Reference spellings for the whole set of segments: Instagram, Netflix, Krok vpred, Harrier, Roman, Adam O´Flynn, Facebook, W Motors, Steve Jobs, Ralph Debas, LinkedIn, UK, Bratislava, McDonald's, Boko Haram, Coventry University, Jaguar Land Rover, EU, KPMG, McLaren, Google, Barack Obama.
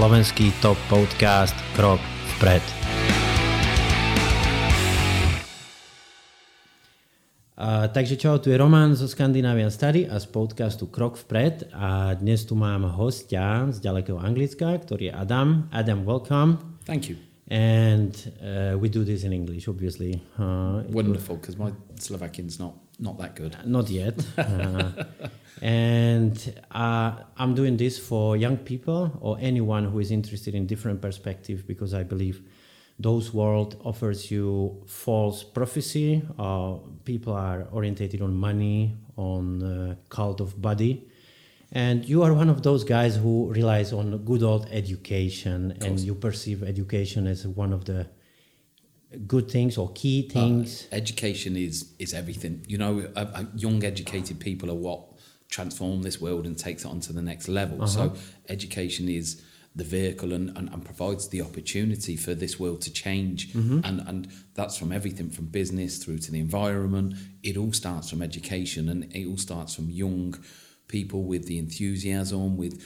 slovenský top podcast Krok vpred. Takže čau, tu je Roman zo Scandinavian Study a z podcastu Krok vpred a dnes tu mám hostia z ďalekého Anglicka, ktorý je Adam. Adam, welcome. Thank you. And we do this in English, obviously. Wonderful, because my Slovakian's not that good. Not yet. And I'm doing this for young people or anyone who is interested in different perspective, because I believe those world offers you false prophecy. People are orientated on money, on cult of body. And you are one of those guys who relies on good old education, and you perceive education as one of the good things or key things. Education is everything. You know, young educated people are what transform this world and takes it on to the next level. So education is the vehicle and provides the opportunity for this world to change. And that's from everything from business through to the environment. It all starts from education, and it all starts from young people with the enthusiasm, with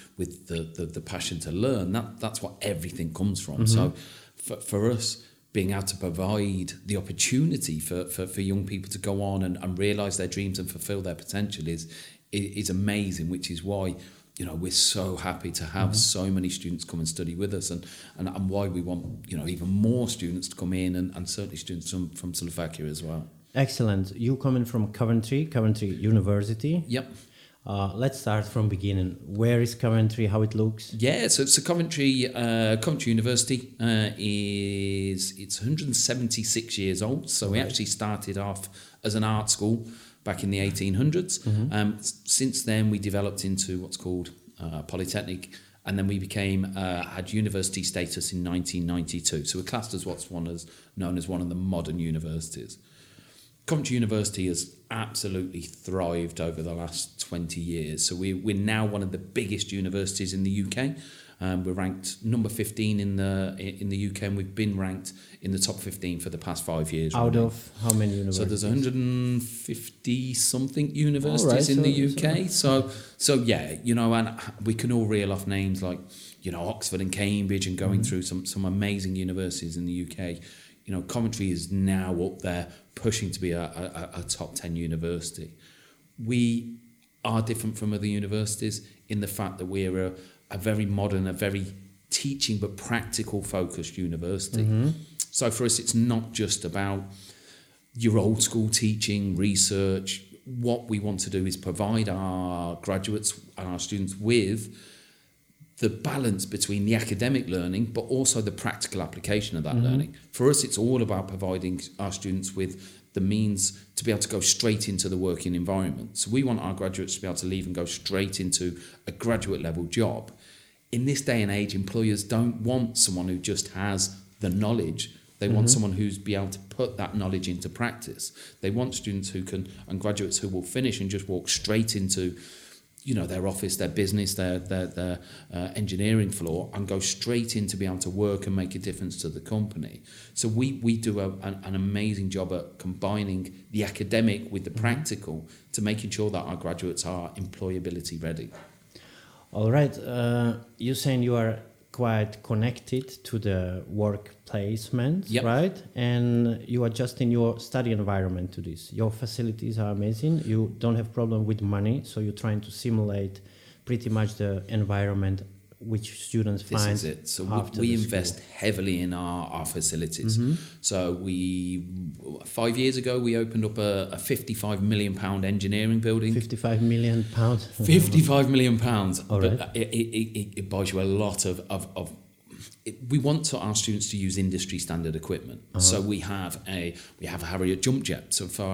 the passion to learn. That's what everything comes from. So for us, being able to provide the opportunity for young people to go on and realise their dreams and fulfil their potential is amazing, which is why, you know, we're so happy to have so many students come and study with us, and why we want, you know, even more students to come in, and certainly students from Slovakia as well. Excellent. You coming from Coventry University. Yep. Let's start from beginning. Where is Coventry? How it looks? Yeah, so it's Coventry University. It's 176 years old. So we actually started off as an art school back in the 1800s. Since then, we developed into what's called polytechnic, and then we had university status in 1992. So we're classed as known as one of the modern universities. Coventry University has absolutely thrived over the last 20 years. So we're now one of the biggest universities in the UK. We're ranked number 15 in the UK, and we've been ranked in the top 15 for the past 5 years. Out of how many universities? So there's 150 something universities in the UK. So yeah, you know, and we can all reel off names like, you know, Oxford and Cambridge, and going through some amazing universities in the UK. You know, Coventry is now up there, pushing to be a top 10 university. We are different from other universities in the fact that we're a very modern, a very teaching but practical focused university. So for us, it's not just about your old school teaching, research. What we want to do is provide our graduates and our students with the balance between the academic learning but also the practical application of that learning. For us, it's all about providing our students with the means to be able to go straight into the working environment. So we want our graduates to be able to leave and go straight into a graduate level job. In this day and age, employers don't want someone who just has the knowledge. They want someone who's be able to put that knowledge into practice. They want students who can, and graduates who will finish and just walk straight into, you know, their office, their business, their engineering floor, and go straight in to be able to work and make a difference to the company. So we do an amazing job at combining the academic with the practical to making sure that our graduates are employability ready. All right. You're saying you are quite connected to the work placement, right? And you are just in your study environment to this. Your facilities are amazing. You don't have problem with money, so you're trying to simulate pretty much the environment which students find. This is it. So we invest heavily in our facilities. So 5 years ago, we opened up a £55 million engineering building. £55 million. £55 million. But right. It buys you a lot of we want our students to use industry standard equipment. So we have a Harrier jump jet. So for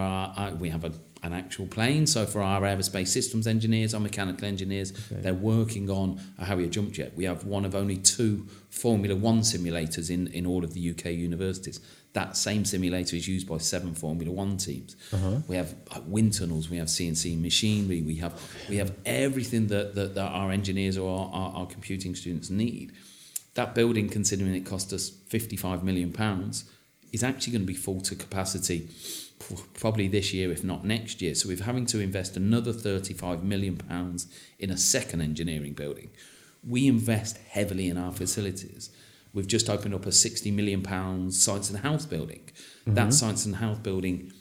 we have an actual plane. So for our aerospace systems engineers, our mechanical engineers, they're working on a Harrier jump jet. We have one of only two Formula One simulators in all of the UK universities. That same simulator is used by 7 Formula One teams. We have wind tunnels, we have CNC machinery, we have everything that our engineers or our computing students need. That building, considering it cost us £55 million, is actually going to be full to capacity probably this year, if not next year. So we're having to invest another £35 million in a second engineering building, We invest heavily in our facilities. We've just opened up a £60 million science and health building. Mm-hmm. That science and health building,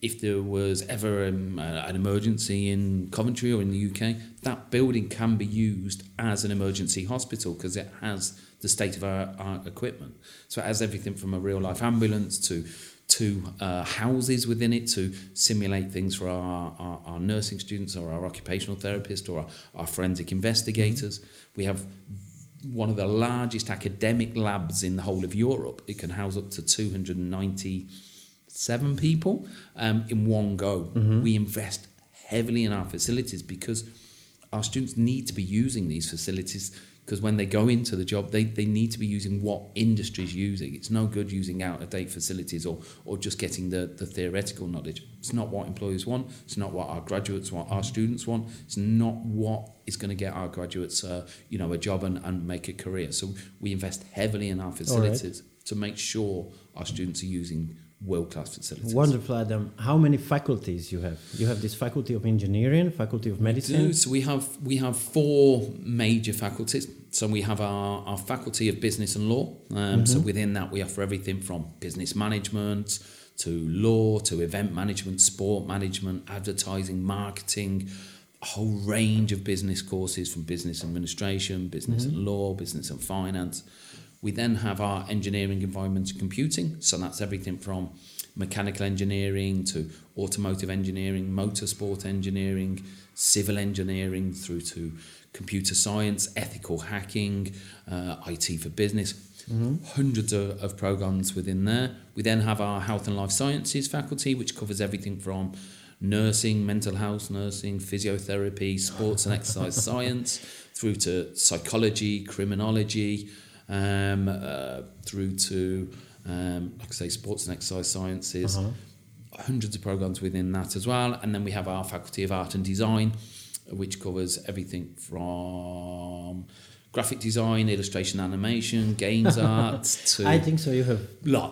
if there was ever an emergency in Coventry or in the UK, that building can be used as an emergency hospital because it has the state of our equipment. So it has everything from a real-life ambulance to houses within it to simulate things for our nursing students or our occupational therapists or our forensic investigators. We have one of the largest academic labs in the whole of Europe. It can house up to 297 people in one go. Mm-hmm. We invest heavily in our facilities because our students need to be using these facilities, because when they go into the job, they need to be using what industry's using. It's no good using out-of-date facilities or just getting the theoretical knowledge. It's not what employers want. It's not what our graduates want, our students want. It's not what is going to get our graduates a job and make a career. So we invest heavily in our facilities to make sure our students are using world-class facilities. Wonderful, Adam. How many faculties you have? You have this Faculty of Engineering, Faculty of Medicine. So we have four major faculties. So we have our Faculty of Business and Law. So within that, we offer everything from business management to law to event management, sport management, advertising, marketing, a whole range of business courses from business administration, business and law, business and finance. We then have our engineering, environment and computing. So that's everything from mechanical engineering to automotive engineering, motorsport engineering, civil engineering through to computer science, ethical hacking, IT for business. Hundreds of programs within there. We then have our health and life sciences faculty, which covers everything from nursing, mental health nursing, physiotherapy, sports and exercise science, through to psychology, criminology, through to, sports and exercise sciences, hundreds of programs within that as well. And then we have our Faculty of Art and Design, which covers everything from graphic design, illustration, animation, games art to... I think so, you have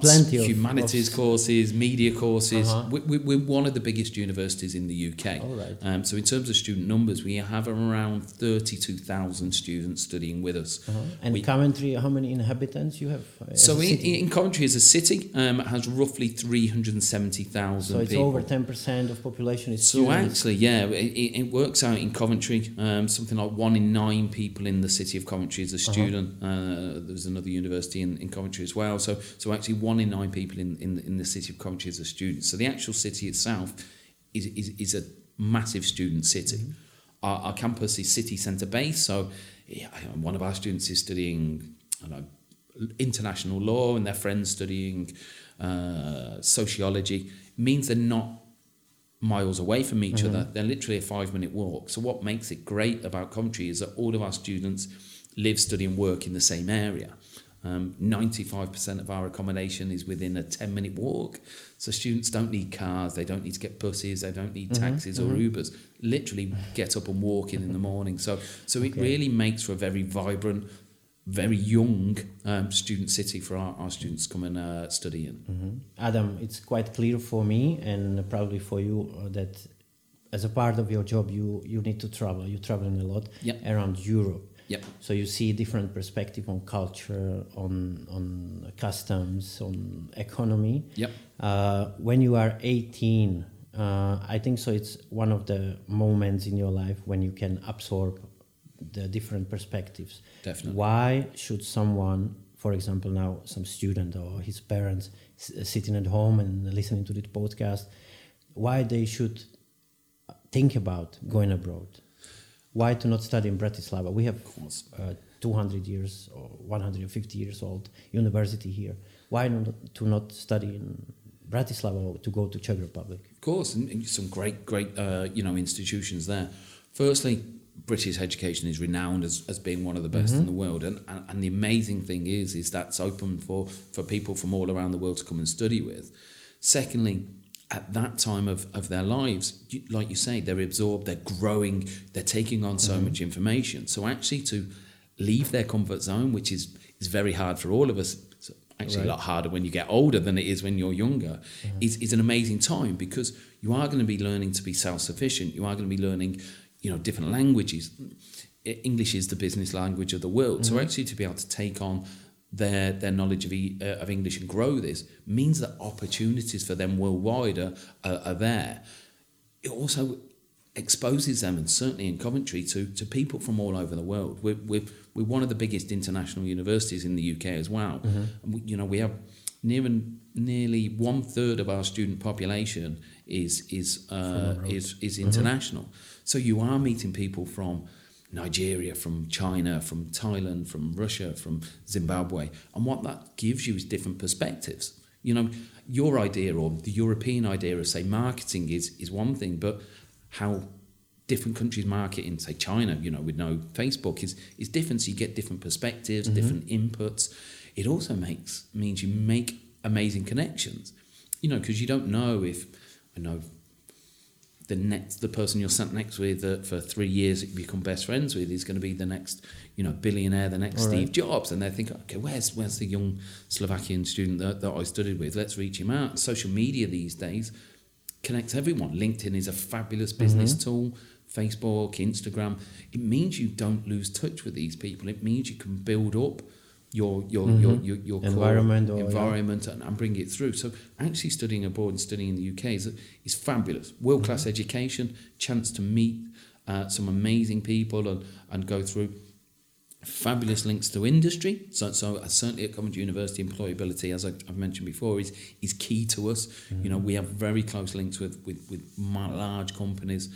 plenty of... humanities courses, media courses. We're one of the biggest universities in the UK. All right. So in terms of student numbers, we have around 32,000 students studying with us. And Coventry, how many inhabitants you have? So in Coventry as a city, it has roughly 370,000 people. So it's over 10% of population is students. So actually, it works out in Coventry, something like 1 in 9 people in the city of Coventry is a student. There's another university in Coventry as well. So actually 1 in 9 people in the city of Coventry is a student. So the actual city itself is a massive student city. Our campus is city centre based. So one of our students is studying international law and their friend's studying sociology. It means they're not miles away from each other. They're literally a 5-minute walk. So what makes it great about Coventry is that all of our students live, study and work in the same area. 95% of our accommodation is within a 10-minute walk. So students don't need cars, they don't need to get buses, they don't need taxis or Ubers. Literally get up and walk in the morning. So it really makes for a very vibrant, very young student city for our students to come and study in. Adam, it's quite clear for me and probably for you that as a part of your job you need to travel. You're traveling a lot around Europe. Yep. So you see different perspective on culture, on customs, on economy. Yep. When you are 18, I think so it's one of the moments in your life when you can absorb the different perspectives. Definitely. Why should someone, for example, now some student or his parents sitting at home and listening to this podcast, why they should think about going abroad? Why to not study in Bratislava? We have 200 years or 150 years old university here. Why not study in Bratislava or to go to Czech Republic? Of course, and some great institutions there. Firstly, British education is renowned as being one of the best in the world, and the amazing thing is that's open for people from all around the world to come and study with. Secondly, at that time of their lives, like you say, they're absorbed, they're growing, they're taking on so much information. So actually to leave their comfort zone, which is very hard for all of us, it's actually a lot harder when you get older than it is when you're younger, is an amazing time, because you are going to be learning to be self-sufficient, you are going to be learning different languages. English is the business language of the world. Mm-hmm. So actually to be able to take on their knowledge of English and grow this means that opportunities for them worldwide are there. It also exposes them, and certainly in Coventry, to people from all over the world. We're one of the biggest international universities in the UK as well. Mm-hmm. And we have nearly 1/3 of our student population is international. Mm-hmm. So you are meeting people from Nigeria, from China, from Thailand, from Russia, from Zimbabwe. And what that gives you is different perspectives. Your idea or the European idea of, say, marketing is one thing, but how different countries market in, say, China, with no Facebook is different. So you get different perspectives, mm-hmm. different inputs. It also means you make amazing connections, because you don't know if, the person you're sat next with for 3 years that you become best friends with is going to be the next, billionaire, the next Steve Jobs. And they think, okay, where's the young Slovakian student that I studied with? Let's reach him out. Social media these days connects everyone. LinkedIn is a fabulous business mm-hmm. tool. Facebook, Instagram. It means you don't lose touch with these people. It means you can build up your mm-hmm. your environment and bring it through. So actually studying abroad and studying in the UK is fabulous. World-class mm-hmm. education, chance to meet some amazing people and go through fabulous links to industry. So certainly at Coventry University, employability, as I've mentioned before, is key to us. Mm-hmm. We have very close links with large companies,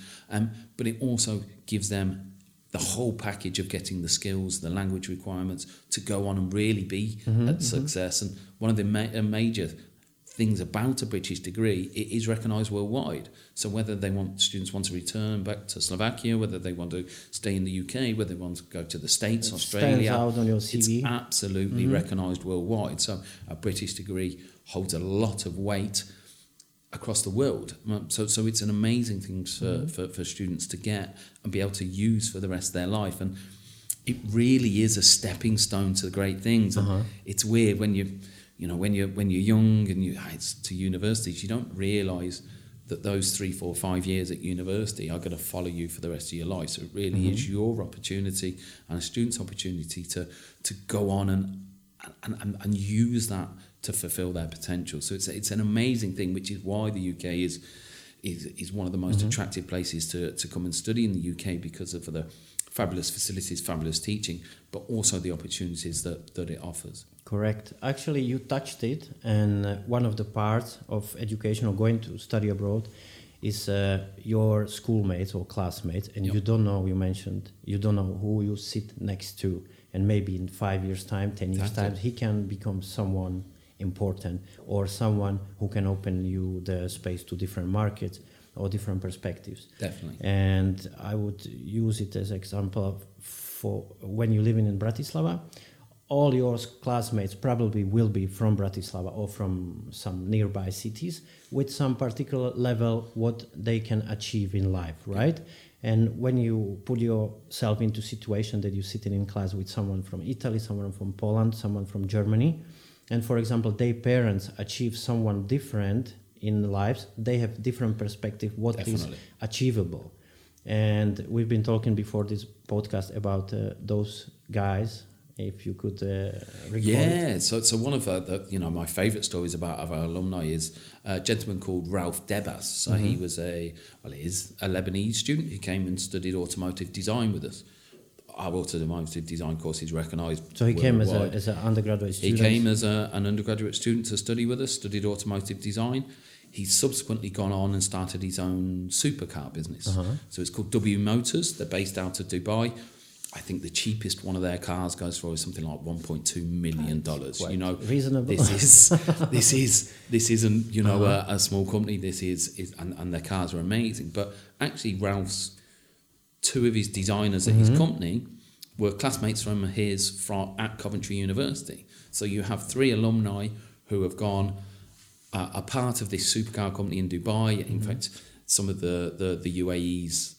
but it also gives them the whole package of getting the skills, the language requirements to go on and really be mm-hmm, at success. Mm-hmm. And one of the major things about a British degree, it is recognised worldwide. So whether students want to return back to Slovakia, whether they want to stay in the UK, whether they want to go to the States, it Australia, out on your CV. It's absolutely mm-hmm. recognised worldwide. So a British degree holds a lot of weight across the world. So it's an amazing thing for students to get and be able to use for the rest of their life. And it really is a stepping stone to the great things. Uh-huh. And it's weird when you're young and you it's to universities, you don't realise that those 3, 4, 5 years at university are going to follow you for the rest of your life. So it really mm-hmm. is your opportunity and a student's opportunity to go on and use that to fulfil their potential. So it's an amazing thing, which is why the UK is one of the most mm-hmm. attractive places to come and study in the UK because of the fabulous facilities, fabulous teaching, but also the opportunities that it offers. Correct. Actually, you touched it, and one of the parts of education or going to study abroad is your schoolmates or classmates, and yep. you don't know who you sit next to, and maybe in 5 years' time, 10 years' time, he can become someone important or someone who can open you the space to different markets or different perspectives. Definitely. And I would use it as example for when you're living in Bratislava, all your classmates probably will be from Bratislava or from some nearby cities with some particular level what they can achieve in life, right? Yeah. And when you put yourself into situation that you're sitting in class with someone from Italy, someone from Poland, someone from Germany, and for example, their parents achieve someone different in lives, they have different perspective what Definitely. Is achievable. And we've been talking before this podcast about those guys, if you could recall. Yeah, so one of my favourite stories about of our alumni is a gentleman called Ralph Debas. So mm-hmm. he was a Lebanese student who came and studied automotive design with us. Our automotive design course is recognised. So he came as an undergraduate student? He came as an undergraduate student to study with us, studied automotive design. He's subsequently gone on and started his own supercar business. Uh-huh. So it's called W Motors. They're based out of Dubai. I think the cheapest one of their cars goes for is something like $1.2 million. Reasonable. This isn't a small company. This is and their cars are amazing. But actually, Ralph's two of his designers at mm-hmm. his company were classmates from his at Coventry University. So you have 3 alumni who have gone a part of this supercar company in Dubai. Mm-hmm. In fact, some of the UAE's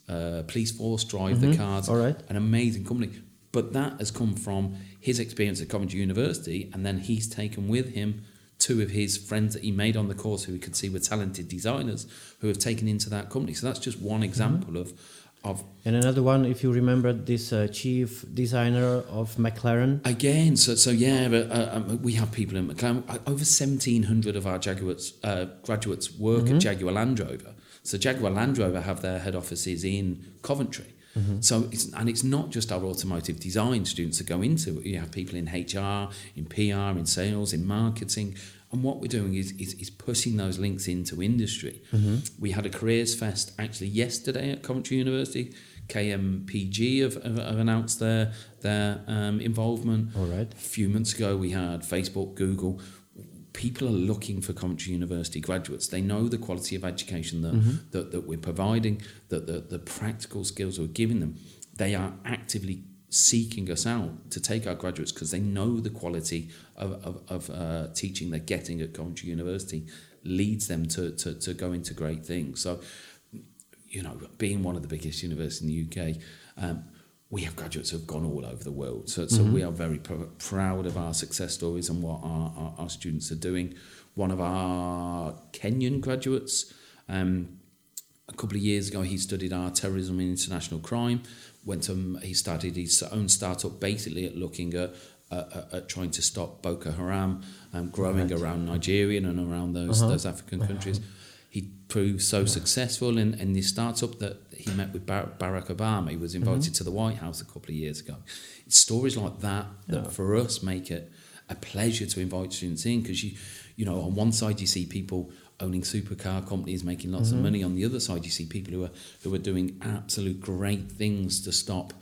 police force drive mm-hmm. the cars. All right. An amazing company. But that has come from his experience at Coventry University, and then he's taken with him 2 of his friends that he made on the course who we could see were talented designers who have taken into that company. So that's just one example mm-hmm. of of. And another one, if you remember, this chief designer of McLaren. Again, so yeah, but we have people in McLaren. Over 1,700 of our graduates work at Jaguar Land Rover. So Jaguar Land Rover have their head offices in Coventry. Mm-hmm. So it's not just our automotive design students that go into it. You have people in HR, in PR, in sales, in marketing. And what we're doing is pushing those links into industry. Mm-hmm. We had a careers fest actually yesterday at Coventry University. KPMG have announced their involvement. All right. A few months ago we had Facebook, Google. People are looking for Coventry University graduates. They know the quality of education that we're providing, that the practical skills we're giving them. They are actively seeking us out to take our graduates because they know the quality of teaching they're getting at Coventry University leads them to go into great things. So, being one of the biggest universities in the UK, we have graduates who have gone all over the world. So we are very proud of our success stories and what our students are doing. One of our Kenyan graduates, a couple of years ago, he studied our terrorism and international crime. He started his own startup basically at looking at trying to stop Boko Haram growing around Nigeria and around those African countries. He proved so successful in this startup that he met with Barack Obama. He was invited to the White House a couple of years ago. It's stories like that for us make it a pleasure to invite students in because you on one side you see people owning supercar companies, making lots of money. On the other side, you see people who are doing absolute great things to stop,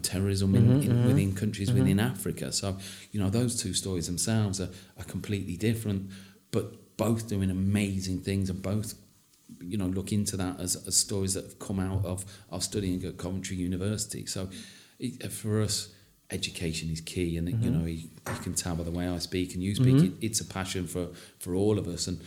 terrorism within countries within Africa. So, those two stories themselves are completely different, but both doing amazing things and both, look into that as stories that have come out of studying at Coventry University. So, for us, education is key, and you can tell by the way I speak and you speak, it's a passion for all of us. And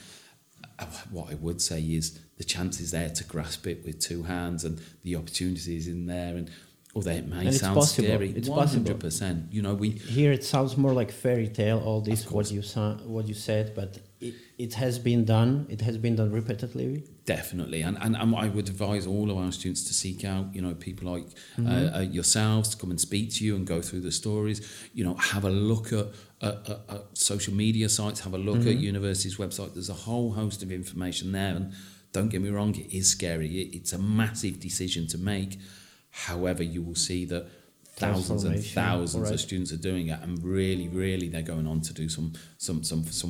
what I would say is the chance is there to grasp it with two hands and the opportunity is in there. And although it may sound possible, scary, it's 100%. Possible. Here it sounds more like fairy tale, all this, what you said, but it has been done. It has been done repeatedly. Definitely. And I would advise all of our students to seek out, people like yourselves to come and speak to you and go through the stories, have a look at social media sites, have a look at universities' website. There's a whole host of information there, and don't get me wrong, it is scary. It's a massive decision to make. However, you will see that thousands and thousands of students are doing it, and really, really, they're going on to do some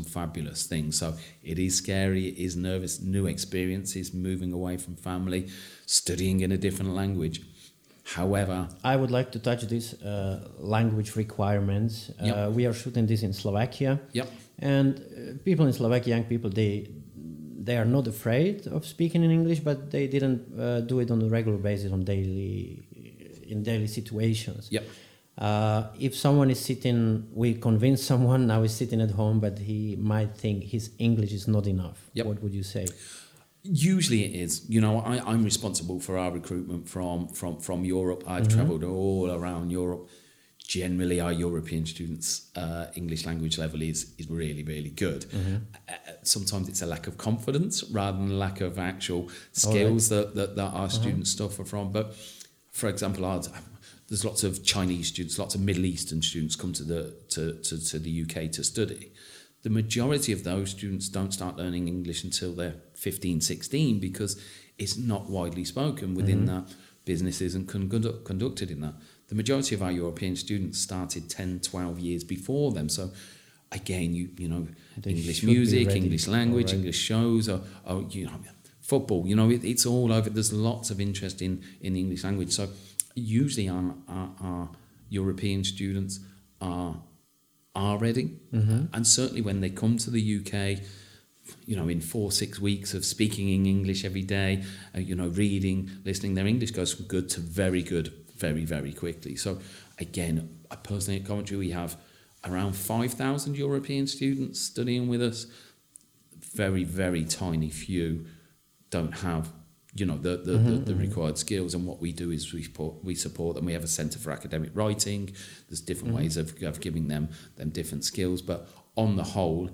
fabulous things. So it is scary, it is nervous, new experiences, moving away from family, studying in a different language. However, I would like to touch these language requirements. We are shooting this in Slovakia. Yep. And people in Slovakia, young people, they are not afraid of speaking in English, but they didn't do it on a regular basis in daily situations. Yep. If someone is sitting, we convince someone now is sitting at home, but he might think his English is not enough. Yep. What would you say? Usually it is. I'm responsible for our recruitment from Europe. I've travelled all around Europe. Generally, our European students' English language level is really, really good. Sometimes it's a lack of confidence rather than a lack of actual skills that our students suffer from. But, for example, there's lots of Chinese students, lots of Middle Eastern students come to the UK to study. The majority of those students don't start learning English until they're 15, 16 because it's not widely spoken within that. Business isn't conducted in that. The majority of our European students started 10, 12 years before them. So again, English music, English language, English shows, or football, it's all over. There's lots of interest in the English language. So usually our European students are ready, and certainly when they come to the UK, in 4-6 weeks of speaking in English every day, reading, listening, their English goes from good to very good very, very quickly. So again, personally at Coventry we have around 5,000 European students studying with us. Very, very tiny few don't have the required skills, and what we do is we support them. We have a centre for academic writing. There's different ways of giving them different skills, but on the whole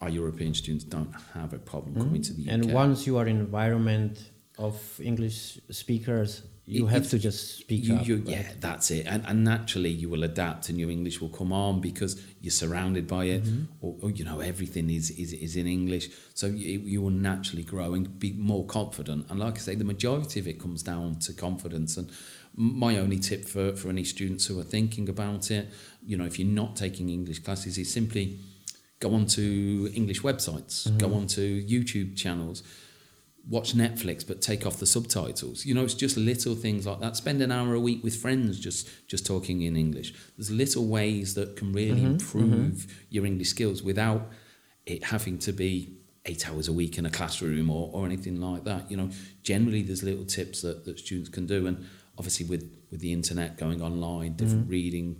our European students don't have a problem coming to the UK. And once you are in an environment of English speakers, you have to just speak up. Right? Yeah, that's it. And naturally you will adapt and your English will come on because you're surrounded by it. Mm-hmm. Or you know, everything is in English. So you will naturally grow and be more confident. And like I say, the majority of it comes down to confidence. And my only tip for any students who are thinking about it, you know, if you're not taking English classes, is simply go on to English websites, mm-hmm. go on to YouTube channels, watch Netflix, but take off the subtitles. You know, it's just little things like that. Spend an hour a week with friends just talking in English. There's little ways that can really mm-hmm. improve mm-hmm. your English skills without it having to be 8 hours a week in a classroom or anything like that. You know, generally there's little tips that students can do. And obviously with the internet, going online, different mm-hmm. reading,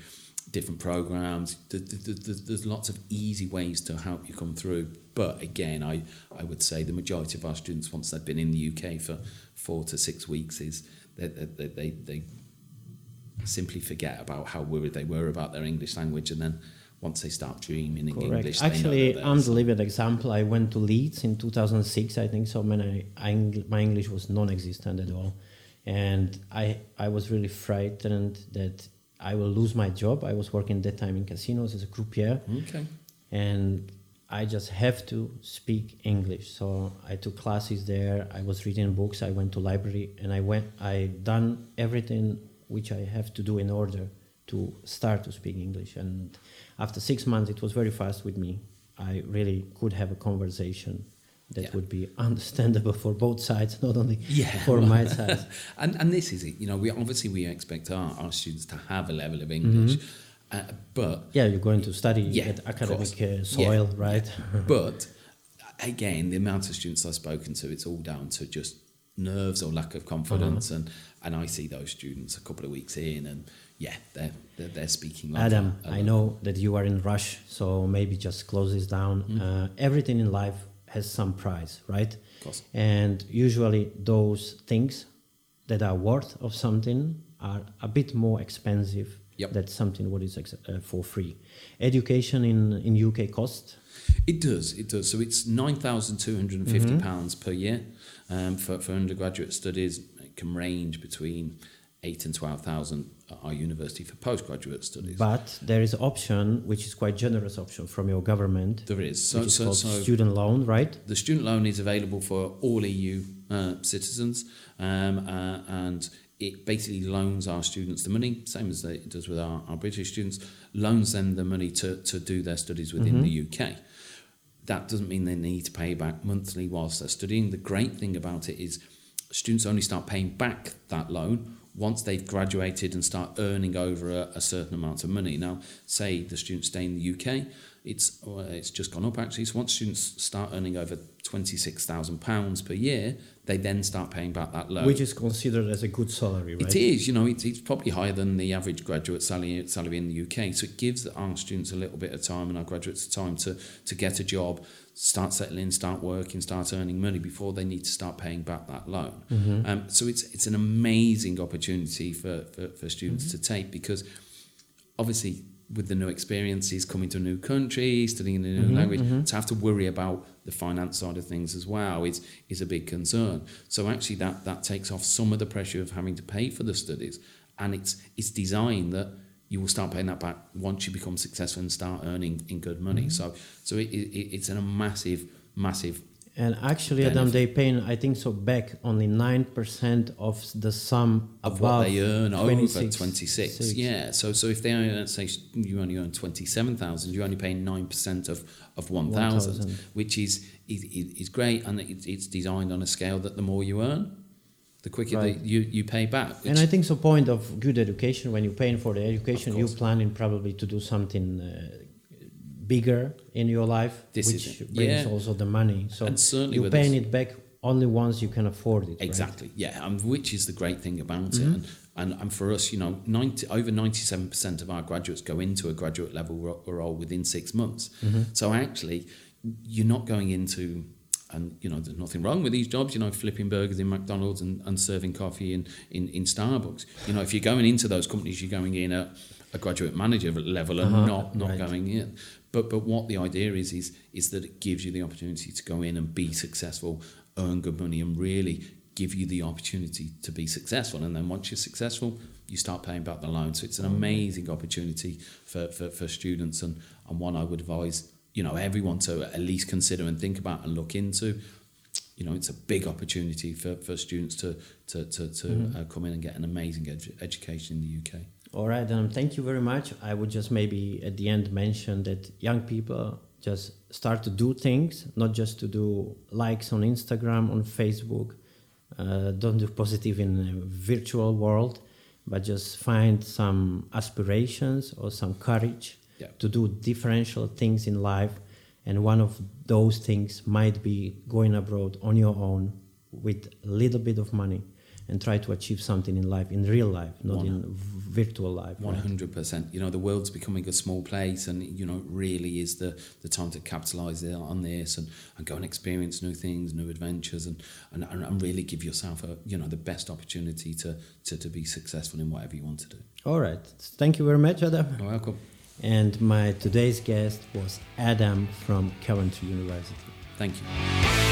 different programs, there's lots of easy ways to help you come through. But again, I would say the majority of our students, once they've been in the UK for 4 to 6 weeks, is they simply forget about how worried they were about their English language, and then once they start dreaming in Correct. English... Actually, I'm the living example. I went to Leeds in 2006, I think, so my English was non-existent at all. And I was really frightened that I will lose my job. I was working that time in casinos as a croupier. Okay. And I just have to speak English. So I took classes there. I was reading books. I went to library, and I done everything which I have to do in order to start to speak English. And after 6 months, it was very fast with me. I really could have a conversation that would be understandable for both sides, not only for my side. and this is it. You know, we expect our students to have a level of English. Mm-hmm. But you're going to study at academic soil, right? Yeah. But again, the amount of students I've spoken to, it's all down to just nerves or lack of confidence, uh-huh. and I see those students a couple of weeks in, and they're speaking. Like Adam, I know that you are in a rush, so maybe just close this down. Mm-hmm. Everything in life has some price, right? Of course. And usually those things that are worth of something are a bit more expensive. Yep. That's something what is for free. Education in UK cost? It does. So it's £9,250 mm-hmm. per year. For undergraduate studies, it can range between 8 and 12,000 at our university for postgraduate studies. But there is an option, which is quite generous option from your government. There is. So, which is called student loan, right? The student loan is available for all EU citizens and it basically loans our students the money, same as it does with our British students, loans them the money to do their studies within mm-hmm. the UK. That doesn't mean they need to pay back monthly whilst they're studying. The great thing about it is students only start paying back that loan once they've graduated and start earning over a certain amount of money. Now, say the students stay in the UK, it's just gone up actually. So once students start earning over £26,000 per year, they then start paying back that loan. Which is considered as a good salary, right? It is, you know, it's probably higher than the average graduate salary in the UK. So it gives our students a little bit of time and our graduates time to get a job, start settling, start working, start earning money before they need to start paying back that loan. Mm-hmm. So it's an amazing opportunity for students mm-hmm. to take, because obviously with the new experiences, coming to a new country, studying a new mm-hmm, language, mm-hmm. to have to worry about the finance side of things as well is a big concern. So actually that takes off some of the pressure of having to pay for the studies, and it's designed that you will start paying that back once you become successful and start earning in good money. Mm-hmm. So it's a massive. And actually, Adam, they pay, I think so, back only 9% of the sum of what they earn over 26. Yeah, so if they only, let's say you only earn 27,000, you're only paying 9% of 1,000, which is great, and it's designed on a scale that the more you earn, the quicker that you pay back. And I think so, point of good education, when you're paying for the education, you're planning probably to do something bigger in your life, which brings also the money. So you're paying it back only once you can afford it. Exactly, right? Which is the great thing about mm-hmm. it. And for us, you know, over 97% of our graduates go into a graduate level role within 6 months. Mm-hmm. So actually, you're not going into... And, you know, there's nothing wrong with these jobs, you know, flipping burgers in McDonald's and serving coffee in Starbucks. You know, if you're going into those companies, you're going in at a graduate manager level and not going in. But what the idea is that it gives you the opportunity to go in and be successful, earn good money, and really give you the opportunity to be successful. And then once you're successful, you start paying back the loan. So it's an amazing opportunity for students, and one I would advise, you know, everyone to at least consider and think about and look into. You know, it's a big opportunity for students to come in and get an amazing education in the UK. All right, thank you very much. I would just maybe at the end mention that young people just start to do things, not just to do likes on Instagram, on Facebook. Don't do positive in a virtual world, but just find some aspirations or some courage to do differential things in life. And one of those things might be going abroad on your own with a little bit of money and try to achieve something in life, in real life, not in virtual life. 100%. Right? You know, the world's becoming a small place, and, you know, it really is the time to capitalize on this and go and experience new things, new adventures, and really give yourself, the best opportunity to be successful in whatever you want to do. All right. Thank you very much, Adam. You're welcome. And my today's guest was Adam from Coventry University. Thank you.